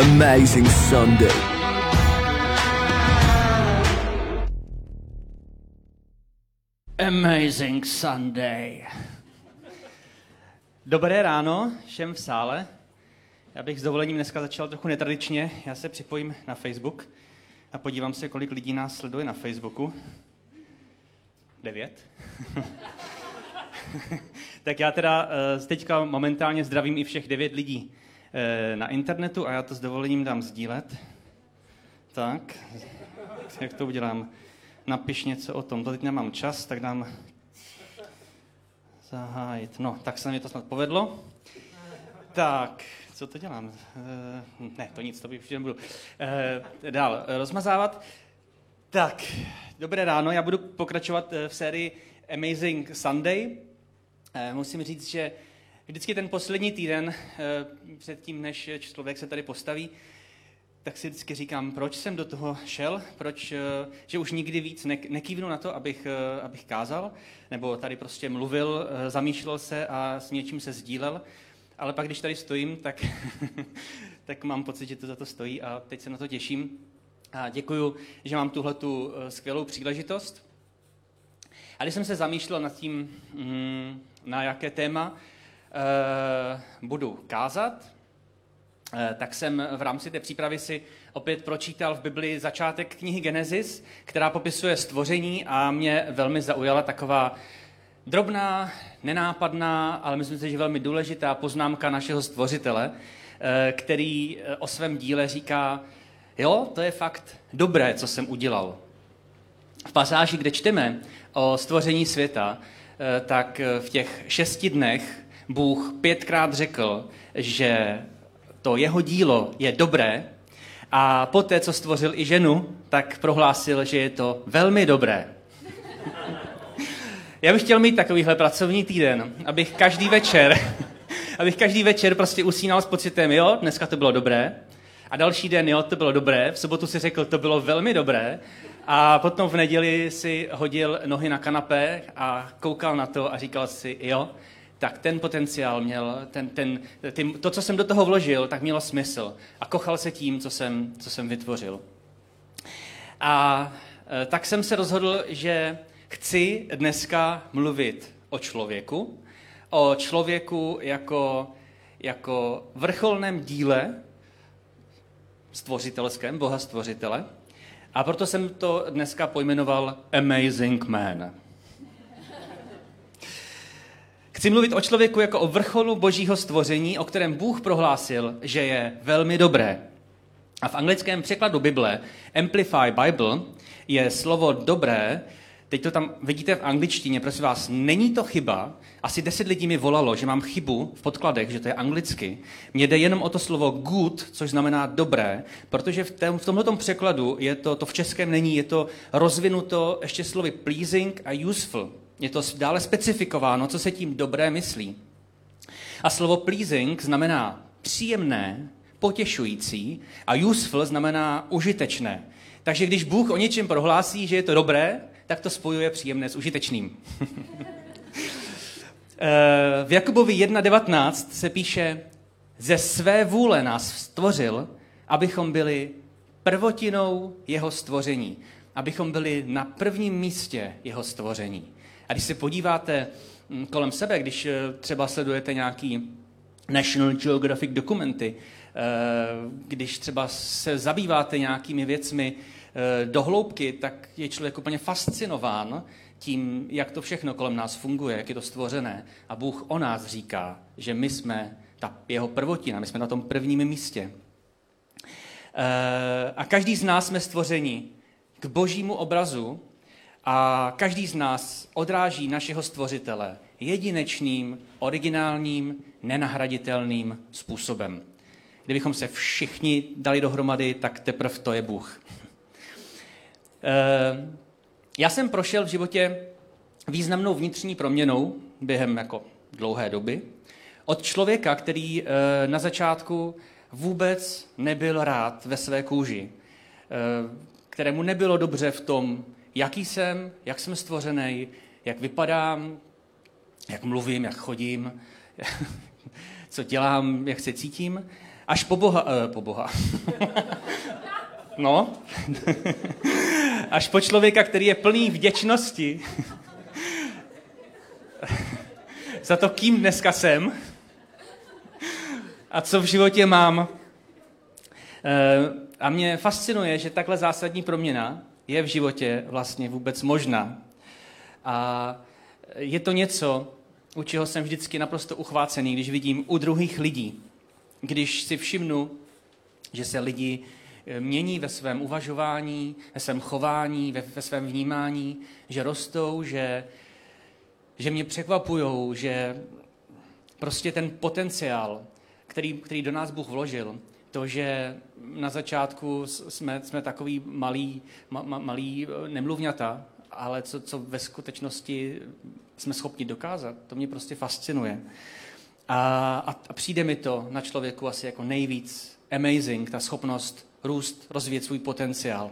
Amazing Sunday. Amazing Sunday. Dobré ráno všem v sále. Já bych s dovolením dneska začal trochu netradičně. Já se připojím na Facebook a podívám se, kolik lidí nás sleduje na Facebooku. 9. Tak já teda teďka momentálně zdravím i všech 9 lidí na internetu a já to s dovolením dám sdílet. Tak, jak to udělám? Napiš něco o tom, to teď nemám čas, tak dám zahájit. No, tak se mi to snad povedlo. Tak, co to dělám? Ne, to nic, to bych nebudu. Dál rozmazávat. Tak, dobré ráno, já budu pokračovat v sérii Amazing Sunday. Musím říct, že vždycky ten poslední týden, předtím, než člověk se tady postaví, tak si vždycky říkám, proč jsem do toho šel, proč, že už nikdy víc nekývnu na to, abych kázal, nebo tady prostě mluvil, zamýšlel se a s něčím se sdílel, ale pak, když tady stojím, tak mám pocit, že to za to stojí a teď se na to těším. A děkuju, že mám tuhletu skvělou příležitost. A když jsem se zamýšlel nad tím, na jaké téma budu kázat, tak jsem v rámci té přípravy si opět pročítal v Biblii začátek knihy Genesis, která popisuje stvoření a mě velmi zaujala taková drobná, nenápadná, ale myslím si, že velmi důležitá poznámka našeho stvořitele, který o svém díle říká, jo, to je fakt dobré, co jsem udělal. V pasáži, kde čteme o stvoření světa, tak v těch 6 dnech Bůh 5krát řekl, že to jeho dílo je dobré a poté, co stvořil i ženu, tak prohlásil, že je to velmi dobré. Já bych chtěl mít takovýhle pracovní týden, abych každý večer prostě usínal s pocitem, jo, dneska to bylo dobré, a další den, jo, to bylo dobré, v sobotu si řekl, to bylo velmi dobré, a potom v neděli si hodil nohy na kanapé a koukal na to a říkal si, jo, tak ten potenciál měl, to, co jsem do toho vložil, tak mělo smysl. A kochal se tím, co jsem vytvořil. A tak jsem se rozhodl, že chci dneska mluvit o člověku jako vrcholném díle stvořitelském, Boha stvořitele. A proto jsem to dneska pojmenoval Amazing Man. Chci mluvit o člověku jako o vrcholu božího stvoření, o kterém Bůh prohlásil, že je velmi dobré. A v anglickém překladu Bible, Amplify Bible, je slovo dobré, teď to tam vidíte v angličtině, prosím vás, není to chyba, asi 10 lidí mi volalo, že mám chybu v podkladech, že to je anglicky. Mně jde jenom o to slovo good, což znamená dobré, protože v tomhletom překladu je to v českém není, je to rozvinuto ještě slovy pleasing a useful. Je to dále specifikováno, co se tím dobré myslí. A slovo pleasing znamená příjemné, potěšující a useful znamená užitečné. Takže když Bůh o něčem prohlásí, že je to dobré, tak to spojuje příjemné s užitečným. V Jakubovi 1.19 se píše, ze své vůle nás stvořil, abychom byli prvotinou jeho stvoření, abychom byli na prvním místě jeho stvoření. A když se podíváte kolem sebe, když třeba sledujete nějaký National Geographic dokumenty, když třeba se zabýváte nějakými věcmi do hloubky, tak je člověk úplně fascinován tím, jak to všechno kolem nás funguje, jak je to stvořené. A Bůh o nás říká, že my jsme ta jeho prvotina, my jsme na tom prvním místě. A každý z nás jsme stvořeni k božímu obrazu a každý z nás odráží našeho stvořitele jedinečným, originálním, nenahraditelným způsobem. Kdybychom se všichni dali dohromady, tak teprve to je Bůh. Já jsem prošel v životě významnou vnitřní proměnou během jako dlouhé doby od člověka, který na začátku vůbec nebyl rád ve své kůži, kterému nebylo dobře v tom, jaký jsem, jak jsem stvořený, jak vypadám, jak mluvím, jak chodím, co dělám, jak se cítím. Až po Boha. No. Až po člověka, který je plný vděčnosti za to, kým dneska jsem a co v životě mám. A mě fascinuje, že takhle zásadní proměna je v životě vlastně vůbec možná. A je to něco, u čeho jsem vždycky naprosto uchvácený, když vidím u druhých lidí. Když si všimnu, že se lidi mění ve svém uvažování, ve svém chování, ve svém vnímání, že rostou, že mě překvapujou, že prostě ten potenciál, který do nás Bůh vložil, to, že na začátku jsme takový malí nemluvňata, ale co ve skutečnosti jsme schopni dokázat, to mě prostě fascinuje. A přijde mi to na člověku asi jako nejvíc amazing, ta schopnost růst, rozvíjet svůj potenciál.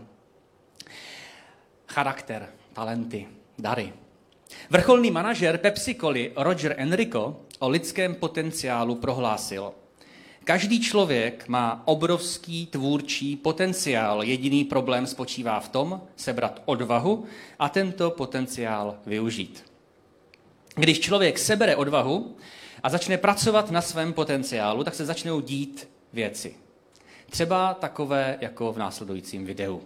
Charakter, talenty, dary. Vrcholný manažer Pepsi-Coly Roger Enrico o lidském potenciálu prohlásil: každý člověk má obrovský tvůrčí potenciál. Jediný problém spočívá v tom, sebrat odvahu a tento potenciál využít. Když člověk sebere odvahu a začne pracovat na svém potenciálu, tak se začnou dít věci. Třeba takové jako v následujícím videu.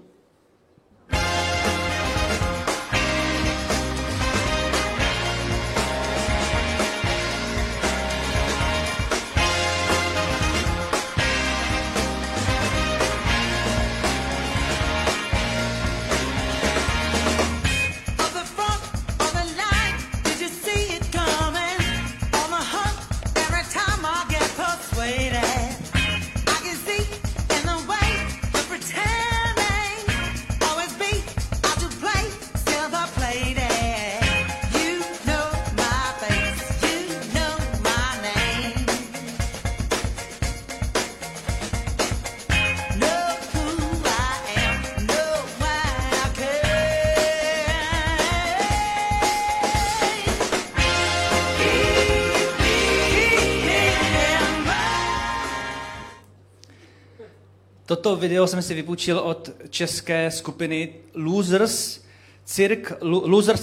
Toto video jsem si vypůjčil od české skupiny Losers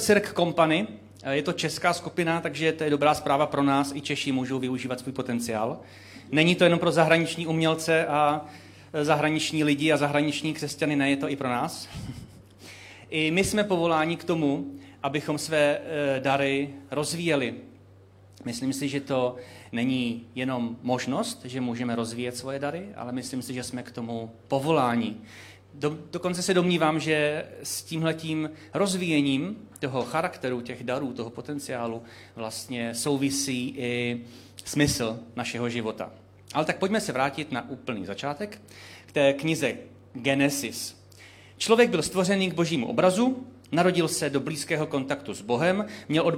Cirque Company. Je to česká skupina, takže to je dobrá zpráva pro nás. I Češi můžou využívat svůj potenciál. Není to jenom pro zahraniční umělce a zahraniční lidi a zahraniční křesťany, ne, je to i pro nás. I my jsme povoláni k tomu, abychom své dary rozvíjeli. Myslím si, že to není jenom možnost, že můžeme rozvíjet svoje dary, ale myslím si, že jsme k tomu povoláni. Dokonce se domnívám, že s tímhletím rozvíjením toho charakteru, těch darů, toho potenciálu vlastně souvisí i smysl našeho života. Ale tak pojďme se vrátit na úplný začátek k té knize Genesis. Člověk byl stvořený k božímu obrazu, narodil se do blízkého kontaktu s Bohem, měl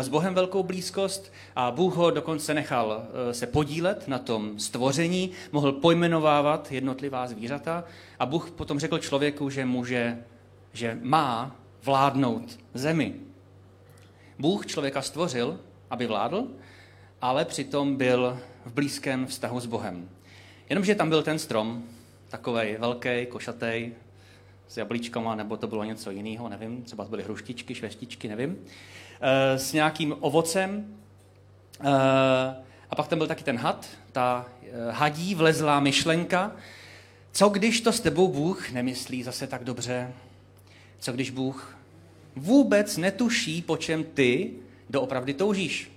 s Bohem velkou blízkost a Bůh ho dokonce nechal se podílet na tom stvoření, mohl pojmenovávat jednotlivá zvířata a Bůh potom řekl člověku, že má vládnout zemi. Bůh člověka stvořil, aby vládl, ale přitom byl v blízkém vztahu s Bohem. Jenomže tam byl ten strom, takovej velký, košatej, s jablíčkama, nebo to bylo něco jiného, nevím, třeba to byly hruštičky, švestičky, nevím, s nějakým ovocem. A pak tam byl taky ten had, ta hadí vlezlá myšlenka. Co když to s tebou Bůh nemyslí zase tak dobře? Co když Bůh vůbec netuší, po čem ty doopravdy toužíš?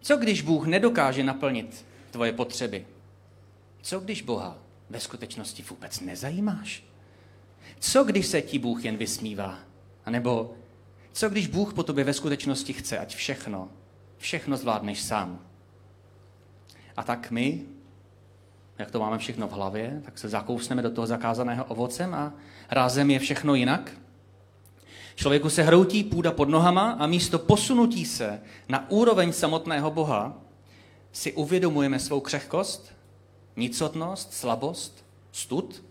Co když Bůh nedokáže naplnit tvoje potřeby? Co když Boha ve skutečnosti vůbec nezajímáš? Co když se ti Bůh jen vysmívá? A nebo co když Bůh po tobě ve skutečnosti chce, ať všechno zvládneš sám? A tak my, jak to máme všechno v hlavě, tak se zakousneme do toho zakázaného ovocem a rázem je všechno jinak. Člověku se hroutí půda pod nohama a místo posunutí se na úroveň samotného Boha si uvědomujeme svou křehkost, nicotnost, slabost, stud.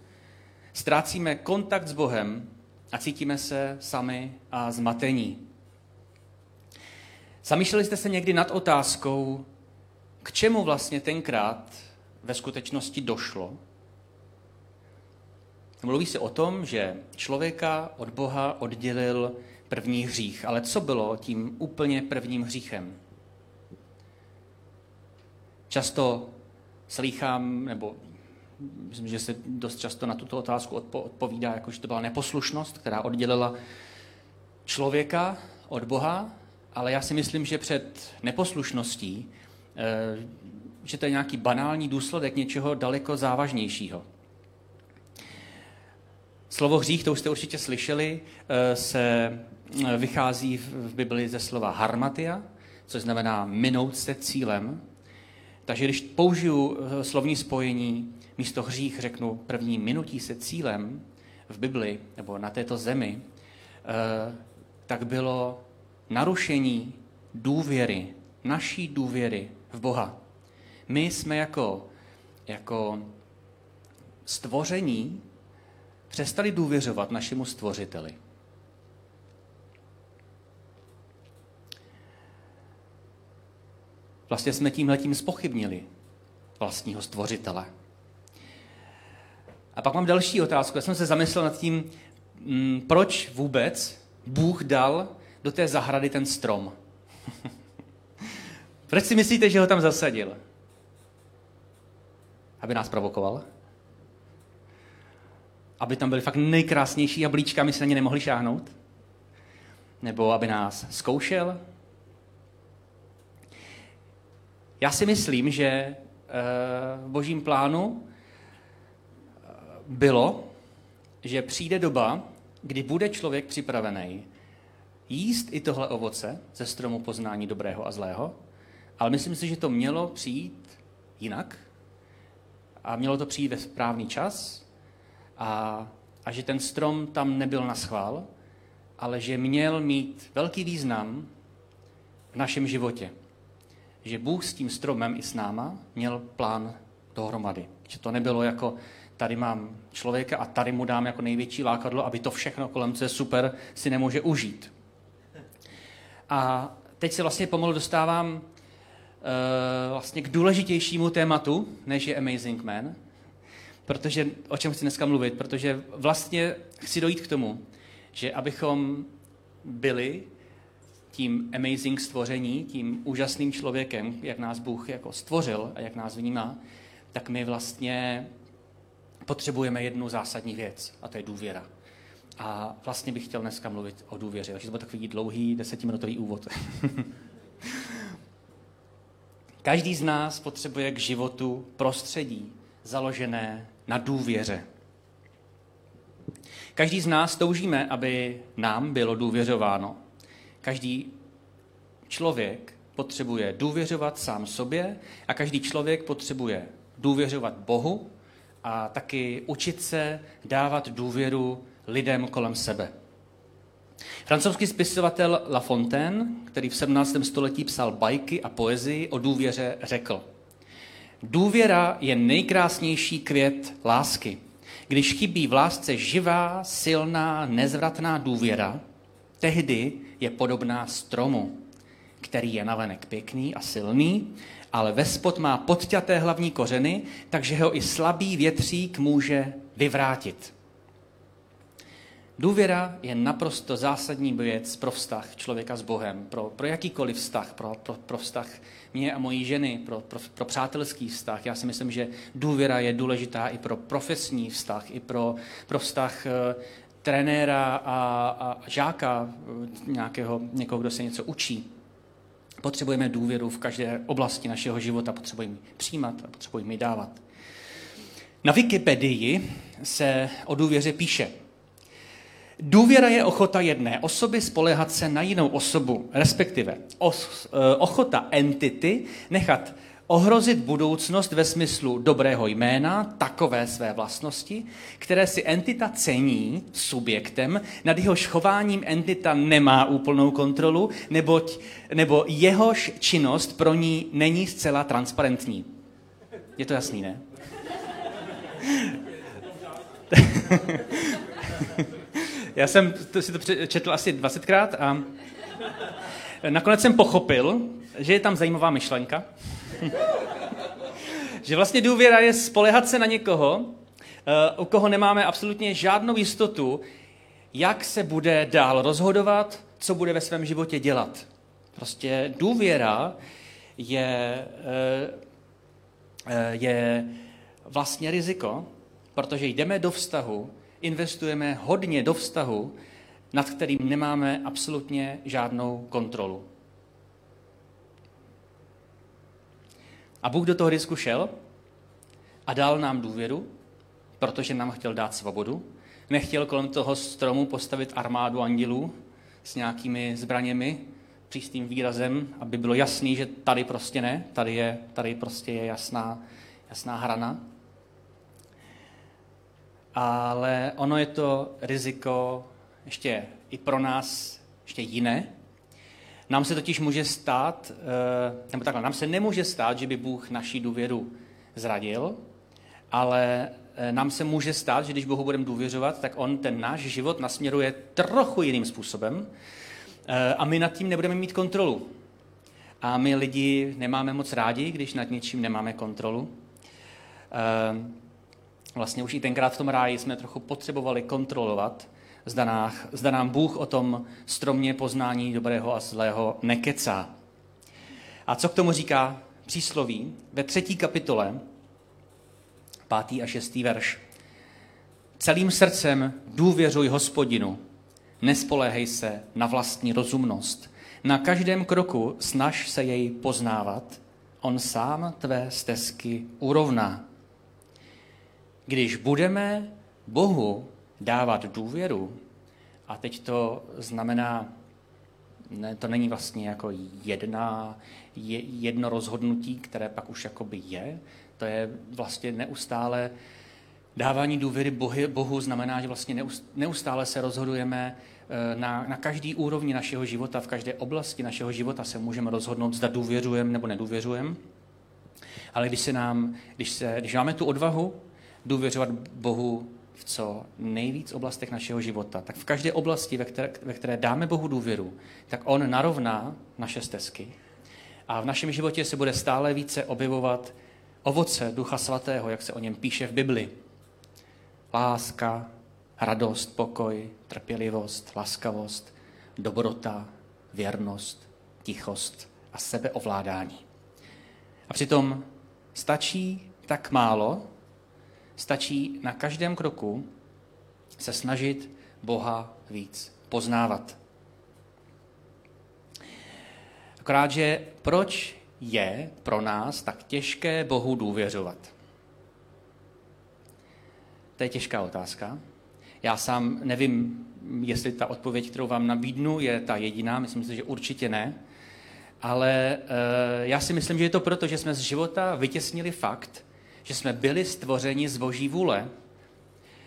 Ztrácíme kontakt s Bohem a cítíme se sami a zmatení. Zamýšleli jste se někdy nad otázkou, k čemu vlastně tenkrát ve skutečnosti došlo. Mluví se o tom, že člověka od Boha oddělil první hřích. Ale co bylo tím úplně prvním hříchem? Často slýchám, nebo myslím, že se dost často na tuto otázku odpovídá, jakože to byla neposlušnost, která oddělila člověka od Boha, ale já si myslím, že před neposlušností, že to je nějaký banální důsledek něčeho daleko závažnějšího. Slovo hřích, to už jste určitě slyšeli, se vychází v Bibli ze slova harmatia, což znamená minout se cílem. Takže když použiju slovní spojení místo hřích, řeknu první minutí se cílem v Bibli nebo na této zemi, tak bylo narušení důvěry, naší důvěry v Boha. My jsme jako stvoření přestali důvěřovat našemu stvořiteli. Vlastně jsme tímhletím zpochybnili vlastního stvořitele. A pak mám další otázku. Já jsem se zamyslel nad tím, proč vůbec Bůh dal do té zahrady ten strom. Proč si myslíte, že ho tam zasadil? Aby nás provokoval? Aby tam byly fakt nejkrásnější jablíčka, my se na ně nemohli šáhnout? Nebo aby nás zkoušel? Já si myslím, že v Božím plánu bylo, že přijde doba, kdy bude člověk připravený jíst i tohle ovoce ze stromu poznání dobrého a zlého, ale myslím si, že to mělo přijít jinak a mělo to přijít ve správný čas a že ten strom tam nebyl naschvál, ale že měl mít velký význam v našem životě. Že Bůh s tím stromem i s náma měl plán dohromady. Že to nebylo jako tady mám člověka a tady mu dám jako největší lákadlo, aby to všechno kolem, co je super, si nemůže užít. A teď se vlastně pomalu dostávám vlastně k důležitějšímu tématu, než je Amazing Man, protože o čem chci dneska mluvit, protože vlastně chci dojít k tomu, že abychom byli tím amazing stvoření, tím úžasným člověkem, jak nás Bůh jako stvořil a jak nás vnímá, tak my vlastně potřebujeme jednu zásadní věc, a to je důvěra. A vlastně bych chtěl dneska mluvit o důvěře, takže to byl takový dlouhý 10-minutový úvod. Každý z nás potřebuje k životu prostředí založené na důvěře. Každý z nás toužíme, aby nám bylo důvěřováno. Každý člověk potřebuje důvěřovat sám sobě a každý člověk potřebuje důvěřovat Bohu a taky učit se dávat důvěru lidem kolem sebe. Francouzský spisovatel La Fontaine, který v 17. století psal bajky a poezii o důvěře, řekl: důvěra je nejkrásnější květ lásky. Když chybí v lásce živá, silná, nezvratná důvěra, tehdy je podobná stromu, který je navenek pěkný a silný, ale vespod má podťaté hlavní kořeny, takže ho i slabý větřík může vyvrátit. Důvěra je naprosto zásadní věc pro vztah člověka s Bohem, pro jakýkoliv vztah, pro vztah mě a mojí ženy, pro přátelský vztah. Já si myslím, že důvěra je důležitá i pro profesní vztah, i pro vztah trenéra a žáka, někoho, kdo se něco učí. Potřebujeme důvěru v každé oblasti našeho života, potřebujeme ji přijímat a potřebujeme ji dávat. Na Wikipedii se o důvěře píše: důvěra je ochota jedné osoby spoléhat se na jinou osobu, respektive ochota entity nechat ohrozit budoucnost ve smyslu dobrého jména, takové své vlastnosti, které si entita cení subjektem, nad jehož chováním entita nemá úplnou kontrolu, nebo jehož činnost pro ní není zcela transparentní. Je to jasný, ne? Já jsem si to četl asi 20krát a nakonec jsem pochopil, že je tam zajímavá myšlenka, Že vlastně důvěra je spoléhat se na někoho, u koho nemáme absolutně žádnou jistotu, jak se bude dál rozhodovat, co bude ve svém životě dělat. Prostě důvěra je vlastně riziko, protože jdeme do vztahu, investujeme hodně do vztahu, nad kterým nemáme absolutně žádnou kontrolu. A Bůh do toho risku šel a dal nám důvěru, protože nám chtěl dát svobodu. Nechtěl kolem toho stromu postavit armádu andělů s nějakými zbraněmi, přísným výrazem, aby bylo jasný, že tady prostě ne, tady prostě je jasná hrana. Ale ono je to riziko ještě i pro nás ještě jiné. Nám se totiž může stát, nebo takhle, nám se nemůže stát, že by Bůh naši důvěru zradil, ale nám se může stát, že když Bohu budeme důvěřovat, tak on ten náš život nasměruje trochu jiným způsobem a my nad tím nebudeme mít kontrolu. A my lidi nemáme moc rádi, když nad něčím nemáme kontrolu. Vlastně už i tenkrát v tom ráji jsme trochu potřebovali kontrolovat, zda nám Bůh o tom stromě poznání dobrého a zlého nekecá. A co k tomu říká přísloví ve 3. kapitole, 5. a 6. verš. Celým srdcem důvěřuj Hospodinu, nespoléhej se na vlastní rozumnost. Na každém kroku snaž se jej poznávat, on sám tvé stezky urovná. Když budeme Bohu dávat důvěru, a teď to znamená, ne, to není vlastně jako jedno rozhodnutí, které pak už jakoby je, to je vlastně neustále dávání důvěry Bohu, znamená, že vlastně neustále se rozhodujeme na každý úrovni našeho života, v každé oblasti našeho života se můžeme rozhodnout, zda důvěřujeme nebo nedůvěřujeme. Ale když máme tu odvahu důvěřovat Bohu v co nejvíc oblastech našeho života, tak v každé oblasti, ve které dáme Bohu důvěru, tak on narovná naše stezky. A v našem životě se bude stále více objevovat ovoce Ducha Svatého, jak se o něm píše v Bibli. Láska, radost, pokoj, trpělivost, laskavost, dobrota, věrnost, tichost a sebeovládání. A přitom stačí tak málo, stačí na každém kroku se snažit Boha víc poznávat. Akorát, že proč je pro nás tak těžké Bohu důvěřovat? To je těžká otázka. Já sám nevím, jestli ta odpověď, kterou vám nabídnu, je ta jediná. Myslím si, že určitě ne. Ale já si myslím, že je to proto, že jsme z života vytěsnili fakt, že jsme byli stvořeni z Boží vůle,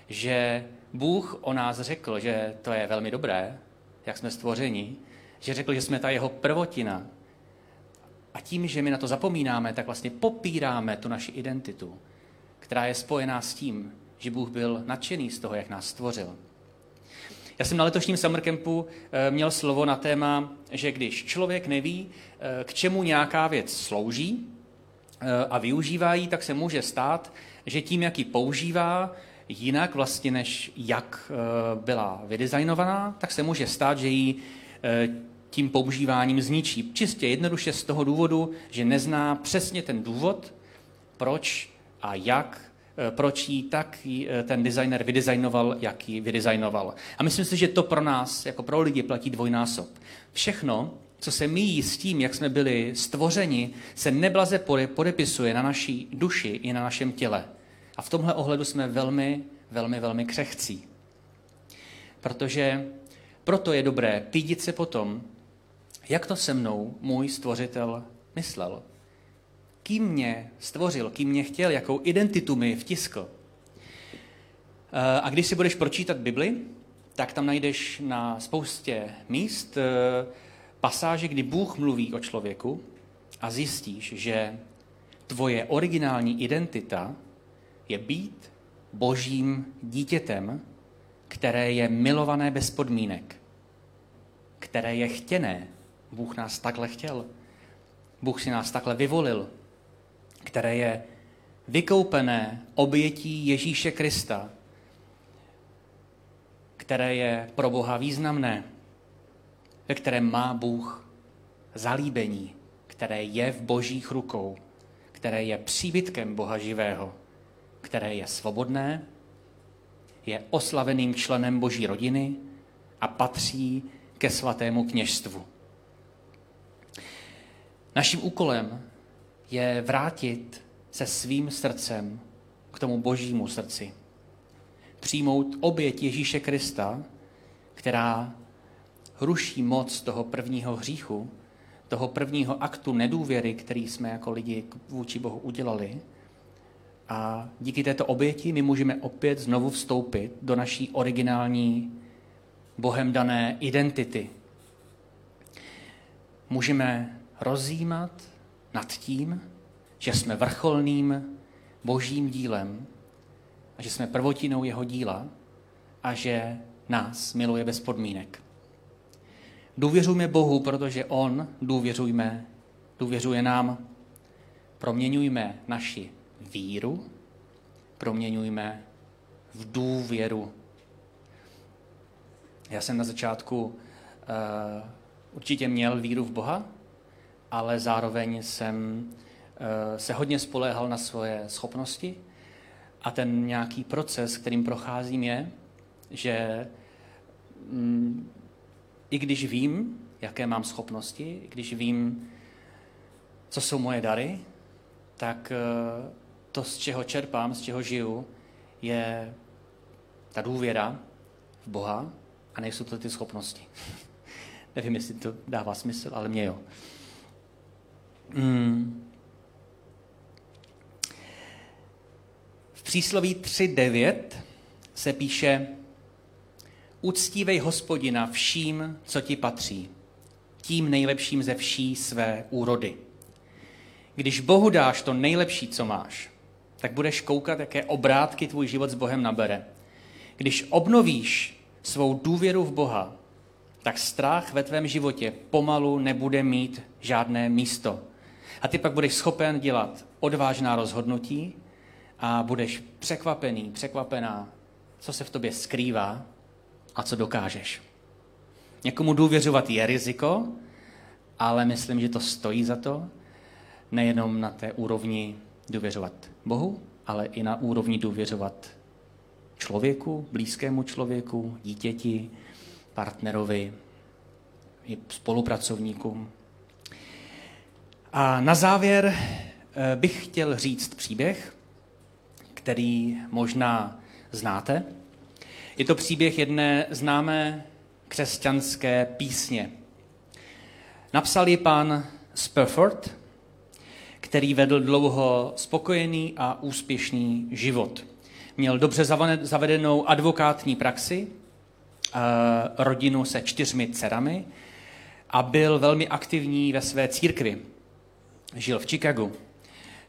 že Bůh o nás řekl, že to je velmi dobré, jak jsme stvořeni, že řekl, že jsme ta jeho prvotina. A tím, že my na to zapomínáme, tak vlastně popíráme tu naši identitu, která je spojená s tím, že Bůh byl nadšený z toho, jak nás stvořil. Já jsem na letošním summer campu měl slovo na téma, že když člověk neví, k čemu nějaká věc slouží a využívá ji, tak se může stát, že tím, jak ji používá, jinak vlastně než jak byla vydesignovaná, tak se může stát, že ji tím používáním zničí. Čistě jednoduše z toho důvodu, že nezná přesně ten důvod, proč a jak, proč ji tak ten designer vydizajnoval, jak ji vydizajnoval. A myslím si, že to pro nás, jako pro lidi, platí dvojnásob. Všechno, co se míjí s tím, jak jsme byli stvořeni, se neblaze podepisuje na naší duši i na našem těle. A v tomhle ohledu jsme velmi, velmi, velmi křehcí. Proto je dobré pídit se po tom, jak to se mnou můj stvořitel myslel. Kým mě stvořil, kým mě chtěl, jakou identitu mi vtiskl. A když si budeš pročítat Bibli, tak tam najdeš na spoustě míst pasáže, kdy Bůh mluví o člověku a zjistíš, že tvoje originální identita je být Božím dítětem, které je milované bez podmínek, které je chtěné. Bůh nás takhle chtěl. Bůh si nás takhle vyvolil, které je vykoupené obětí Ježíše Krista, které je pro Boha významné, ve kterém má Bůh zalíbení, které je v božích rukou, které je příbytkem Boha živého, které je svobodné, je oslaveným členem boží rodiny a patří ke svatému kněžstvu. Naším úkolem je vrátit se svým srdcem k tomu božímu srdci. Přijmout oběť Ježíše Krista, která ruší moc toho prvního hříchu, toho prvního aktu nedůvěry, který jsme jako lidi vůči Bohu udělali. A díky této oběti my můžeme opět znovu vstoupit do naší originální Bohem dané identity. Můžeme rozjímat nad tím, že jsme vrcholným božím dílem a že jsme prvotinou jeho díla a že nás miluje bez podmínek. Důvěřujme Bohu, protože on důvěřuje nám. Proměňujme naši víru, proměňujme v důvěru. Já jsem na začátku určitě měl víru v Boha, ale zároveň jsem se hodně spoléhal na svoje schopnosti a ten nějaký proces, kterým procházím, je, že i když vím, jaké mám schopnosti, i když vím, co jsou moje dary, tak to, z čeho čerpám, z čeho žiju, je ta důvěra v Boha a nejsou to ty schopnosti. Nevím, jestli to dává smysl, ale mě jo. V přísloví 3.9 se píše: uctívej Hospodina vším, co ti patří, tím nejlepším ze vší své úrody. Když Bohu dáš to nejlepší, co máš, tak budeš koukat, jaké obrátky tvůj život s Bohem nabere. Když obnovíš svou důvěru v Boha, tak strach ve tvém životě pomalu nebude mít žádné místo. A ty pak budeš schopen dělat odvážná rozhodnutí a budeš překvapený, překvapená, co se v tobě skrývá a co dokážeš. Někomu důvěřovat je riziko, ale myslím, že to stojí za to, nejenom na té úrovni důvěřovat Bohu, ale i na úrovni důvěřovat člověku, blízkému člověku, dítěti, partnerovi, i spolupracovníkům. A na závěr bych chtěl říct příběh, který možná znáte. Je to příběh jedné známé křesťanské písně. Napsal ji pan Spafford, který vedl dlouho spokojený a úspěšný život. Měl dobře zavedenou advokátní praxi, rodinu se 4 dcerami a byl velmi aktivní ve své církvi. Žil v Chicagu,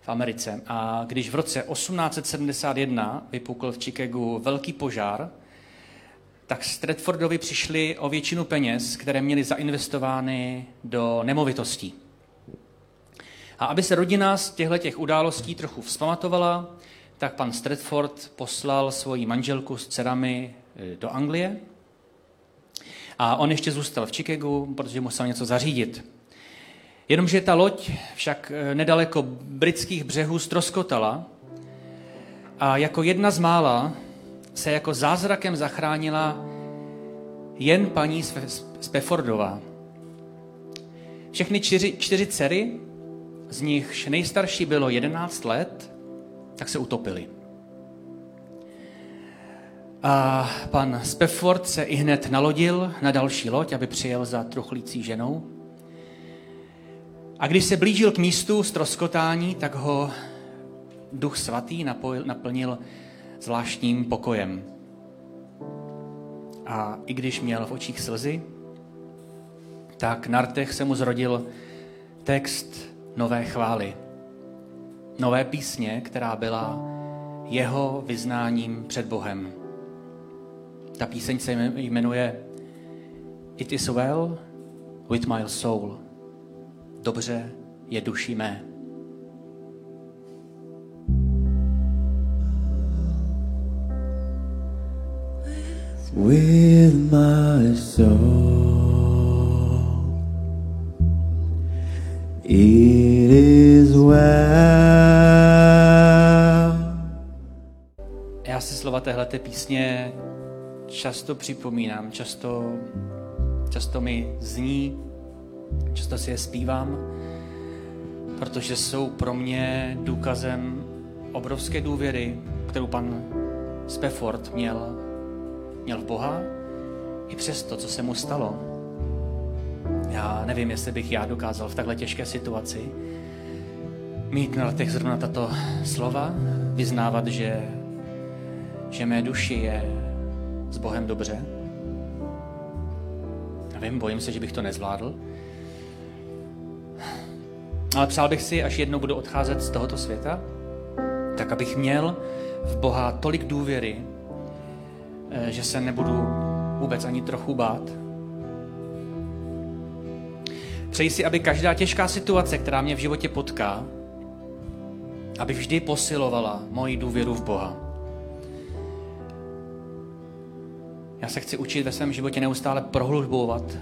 v Americe. A když v roce 1871 vypukl v Chicagu velký požár, tak Stratfordovi přišli o většinu peněz, které měli zainvestovány do nemovitostí. A aby se rodina z těchto událostí trochu vzpamatovala, tak pan Stratford poslal svoji manželku s dcerami do Anglie a on ještě zůstal v Chicagu, protože musel něco zařídit. Jenomže ta loď však nedaleko britských břehů ztroskotala a jako jedna z mála se jako zázrakem zachránila jen paní Spaffordová. Všechny 4 dcery, z nichž nejstarší bylo 11 let, tak se utopily. A pan Spafford se ihned nalodil na další loď, aby přijel za truchlící ženou. A když se blížil k místu ztroskotání, tak ho Duch Svatý naplnil zvláštním pokojem. A i když měl v očích slzy, tak na rtech se mu zrodil text nové chvály, nové písně, která byla jeho vyznáním před Bohem. Ta píseň se jmenuje It is well with my soul. Dobře je duši mé. with my soul. It is well. Já si slova téhleté písně často připomínám, často mi zní, často si je zpívám, protože jsou pro mě důkazem obrovské důvěry, kterou pan Spafford měl v Boha i přes to, co se mu stalo. Já nevím, jestli bych já dokázal v takhle těžké situaci mít na letech zrovna tato slova, vyznávat, že mé duši je s Bohem dobře. Nevím, bojím se, že bych to nezvládl. Ale přál bych si, až jednou budu odcházet z tohoto světa, tak abych měl v Boha tolik důvěry, že se nebudu vůbec ani trochu bát. Přeji si, aby každá těžká situace, která mě v životě potká, aby vždy posilovala moji důvěru v Boha. Já se chci učit ve svém životě neustále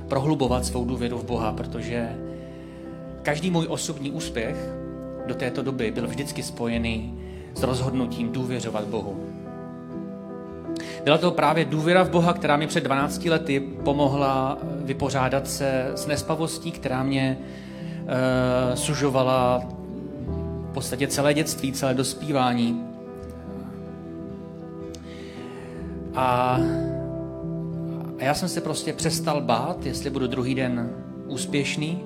prohlubovat svou důvěru v Boha, protože každý můj osobní úspěch do této doby byl vždycky spojený s rozhodnutím důvěřovat Bohu. Byla to právě důvěra v Boha, která mi před 12 lety pomohla vypořádat se s nespavostí, která mě sužovala v podstatě celé dětství, celé dospívání. A já jsem se prostě přestal bát, jestli budu druhý den úspěšný,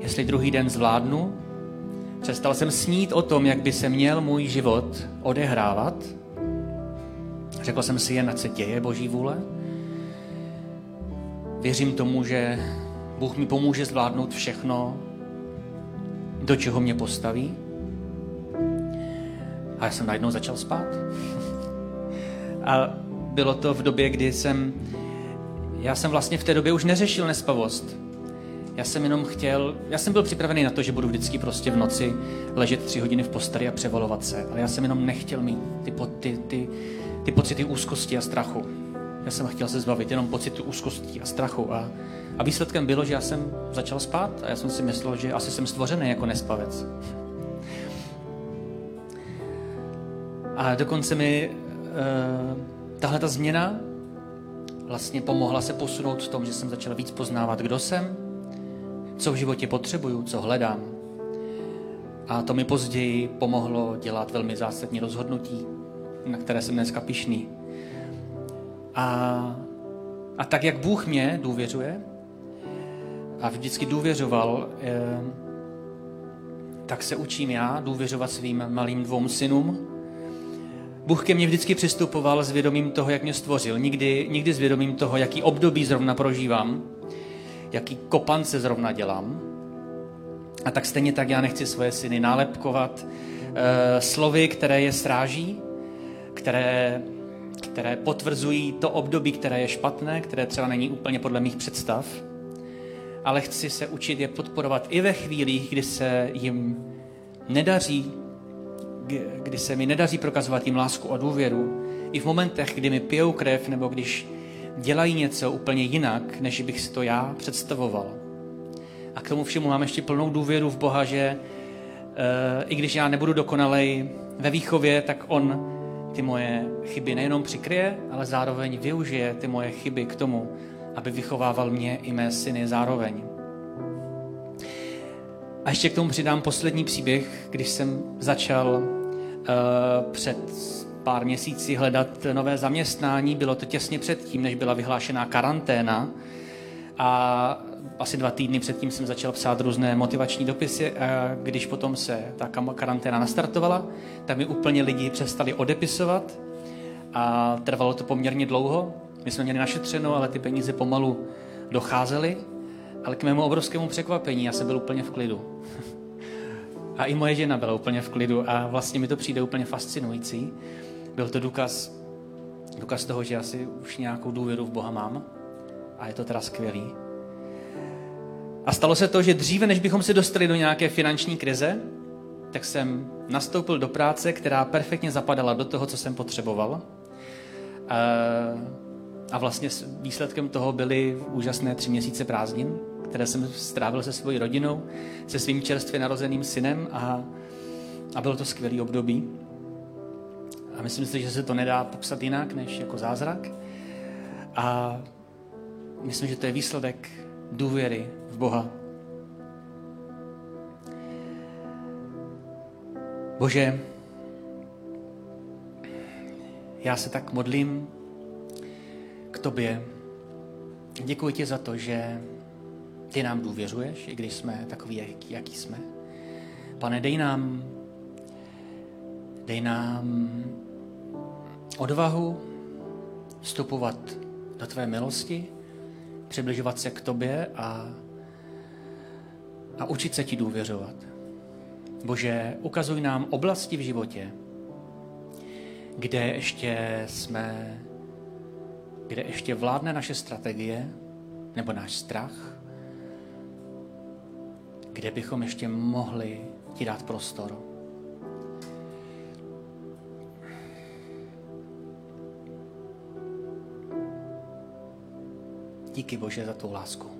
jestli druhý den zvládnu. Přestal jsem snít o tom, jak by se měl můj život odehrávat. Řekl jsem si, jen ať se děje Boží vůle. Věřím tomu, že Bůh mi pomůže zvládnout všechno, do čeho mě postaví. A já jsem najednou začal spát. A bylo to v době, kdy já jsem vlastně v té době už neřešil nespavost. Já jsem byl připravený na to, že budu vždycky prostě v noci ležet 3 hodiny v posteli a převalovat se, ale já jsem jenom nechtěl mít ty pocity úzkosti a strachu. Já jsem chtěl se zbavit jenom pocitu úzkosti a strachu a výsledkem bylo, že já jsem začal spát a já jsem si myslel, že asi jsem stvořený jako nespavec. A dokonce mi tahleta změna vlastně pomohla se posunout v tom, že jsem začal víc poznávat, kdo jsem, co v životě potřebuju, co hledám. A to mi později pomohlo dělat velmi zásadní rozhodnutí, na které jsem dneska pyšný. A tak, jak Bůh mě důvěřuje a vždycky důvěřoval, tak se učím já důvěřovat svým malým 2 synům. Bůh ke mně vždycky přistupoval s vědomím toho, jak mě stvořil. Nikdy s vědomím toho, jaký období zrovna prožívám, jaký kopance zrovna dělám. A tak stejně tak já nechci svoje syny nálepkovat slovy, které je sráží, které potvrzují to období, které je špatné, které třeba není úplně podle mých představ, ale chci se učit je podporovat i ve chvílích, kdy se jim nedaří, kdy se mi nedaří prokazovat jim lásku a důvěru, i v momentech, kdy mi pijou krev nebo když dělají něco úplně jinak, než bych si to já představoval. A k tomu všemu mám ještě plnou důvěru v Boha, že i když já nebudu dokonalej ve výchově, tak on ty moje chyby nejenom přikryje, ale zároveň využije ty moje chyby k tomu, aby vychovával mě i mé syny zároveň. A ještě k tomu přidám poslední příběh, když jsem začal před pár měsíci hledat nové zaměstnání. Bylo to těsně předtím, než byla vyhlášená karanténa. A asi 2 týdny předtím jsem začal psát různé motivační dopisy. A když potom se ta karanténa nastartovala, tak mi úplně lidi přestali odepisovat. A trvalo to poměrně dlouho. My jsme měli našetřeno, ale ty peníze pomalu docházely. Ale k mému obrovskému překvapení, já jsem byl úplně v klidu. A i moje žena byla úplně v klidu a vlastně mi to přijde úplně fascinující. Byl to důkaz toho, že já si už nějakou důvěru v Boha mám a je to teda skvělý. A stalo se to, že dříve, než bychom se dostali do nějaké finanční krize, tak jsem nastoupil do práce, která perfektně zapadala do toho, co jsem potřeboval. A vlastně výsledkem toho byly úžasné 3 měsíce prázdnin, které jsem strávil se svojí rodinou, se svým čerstvě narozeným synem a bylo to skvělý období. A myslím si, že se to nedá popsat jinak než jako zázrak. A myslím, že to je výsledek důvěry v Boha. Bože, já se tak modlím k tobě. Děkuji ti za to, že ty nám důvěřuješ, i když jsme takový, jaký jsme. Pane, dej nám odvahu vstupovat do tvé milosti, přibližovat se k tobě a učit se ti důvěřovat. Bože, ukazuj nám oblasti v životě, kde ještě vládne naše strategie nebo náš strach, kde bychom ještě mohli ti dát prostor. Díky Bože za tvou lásku.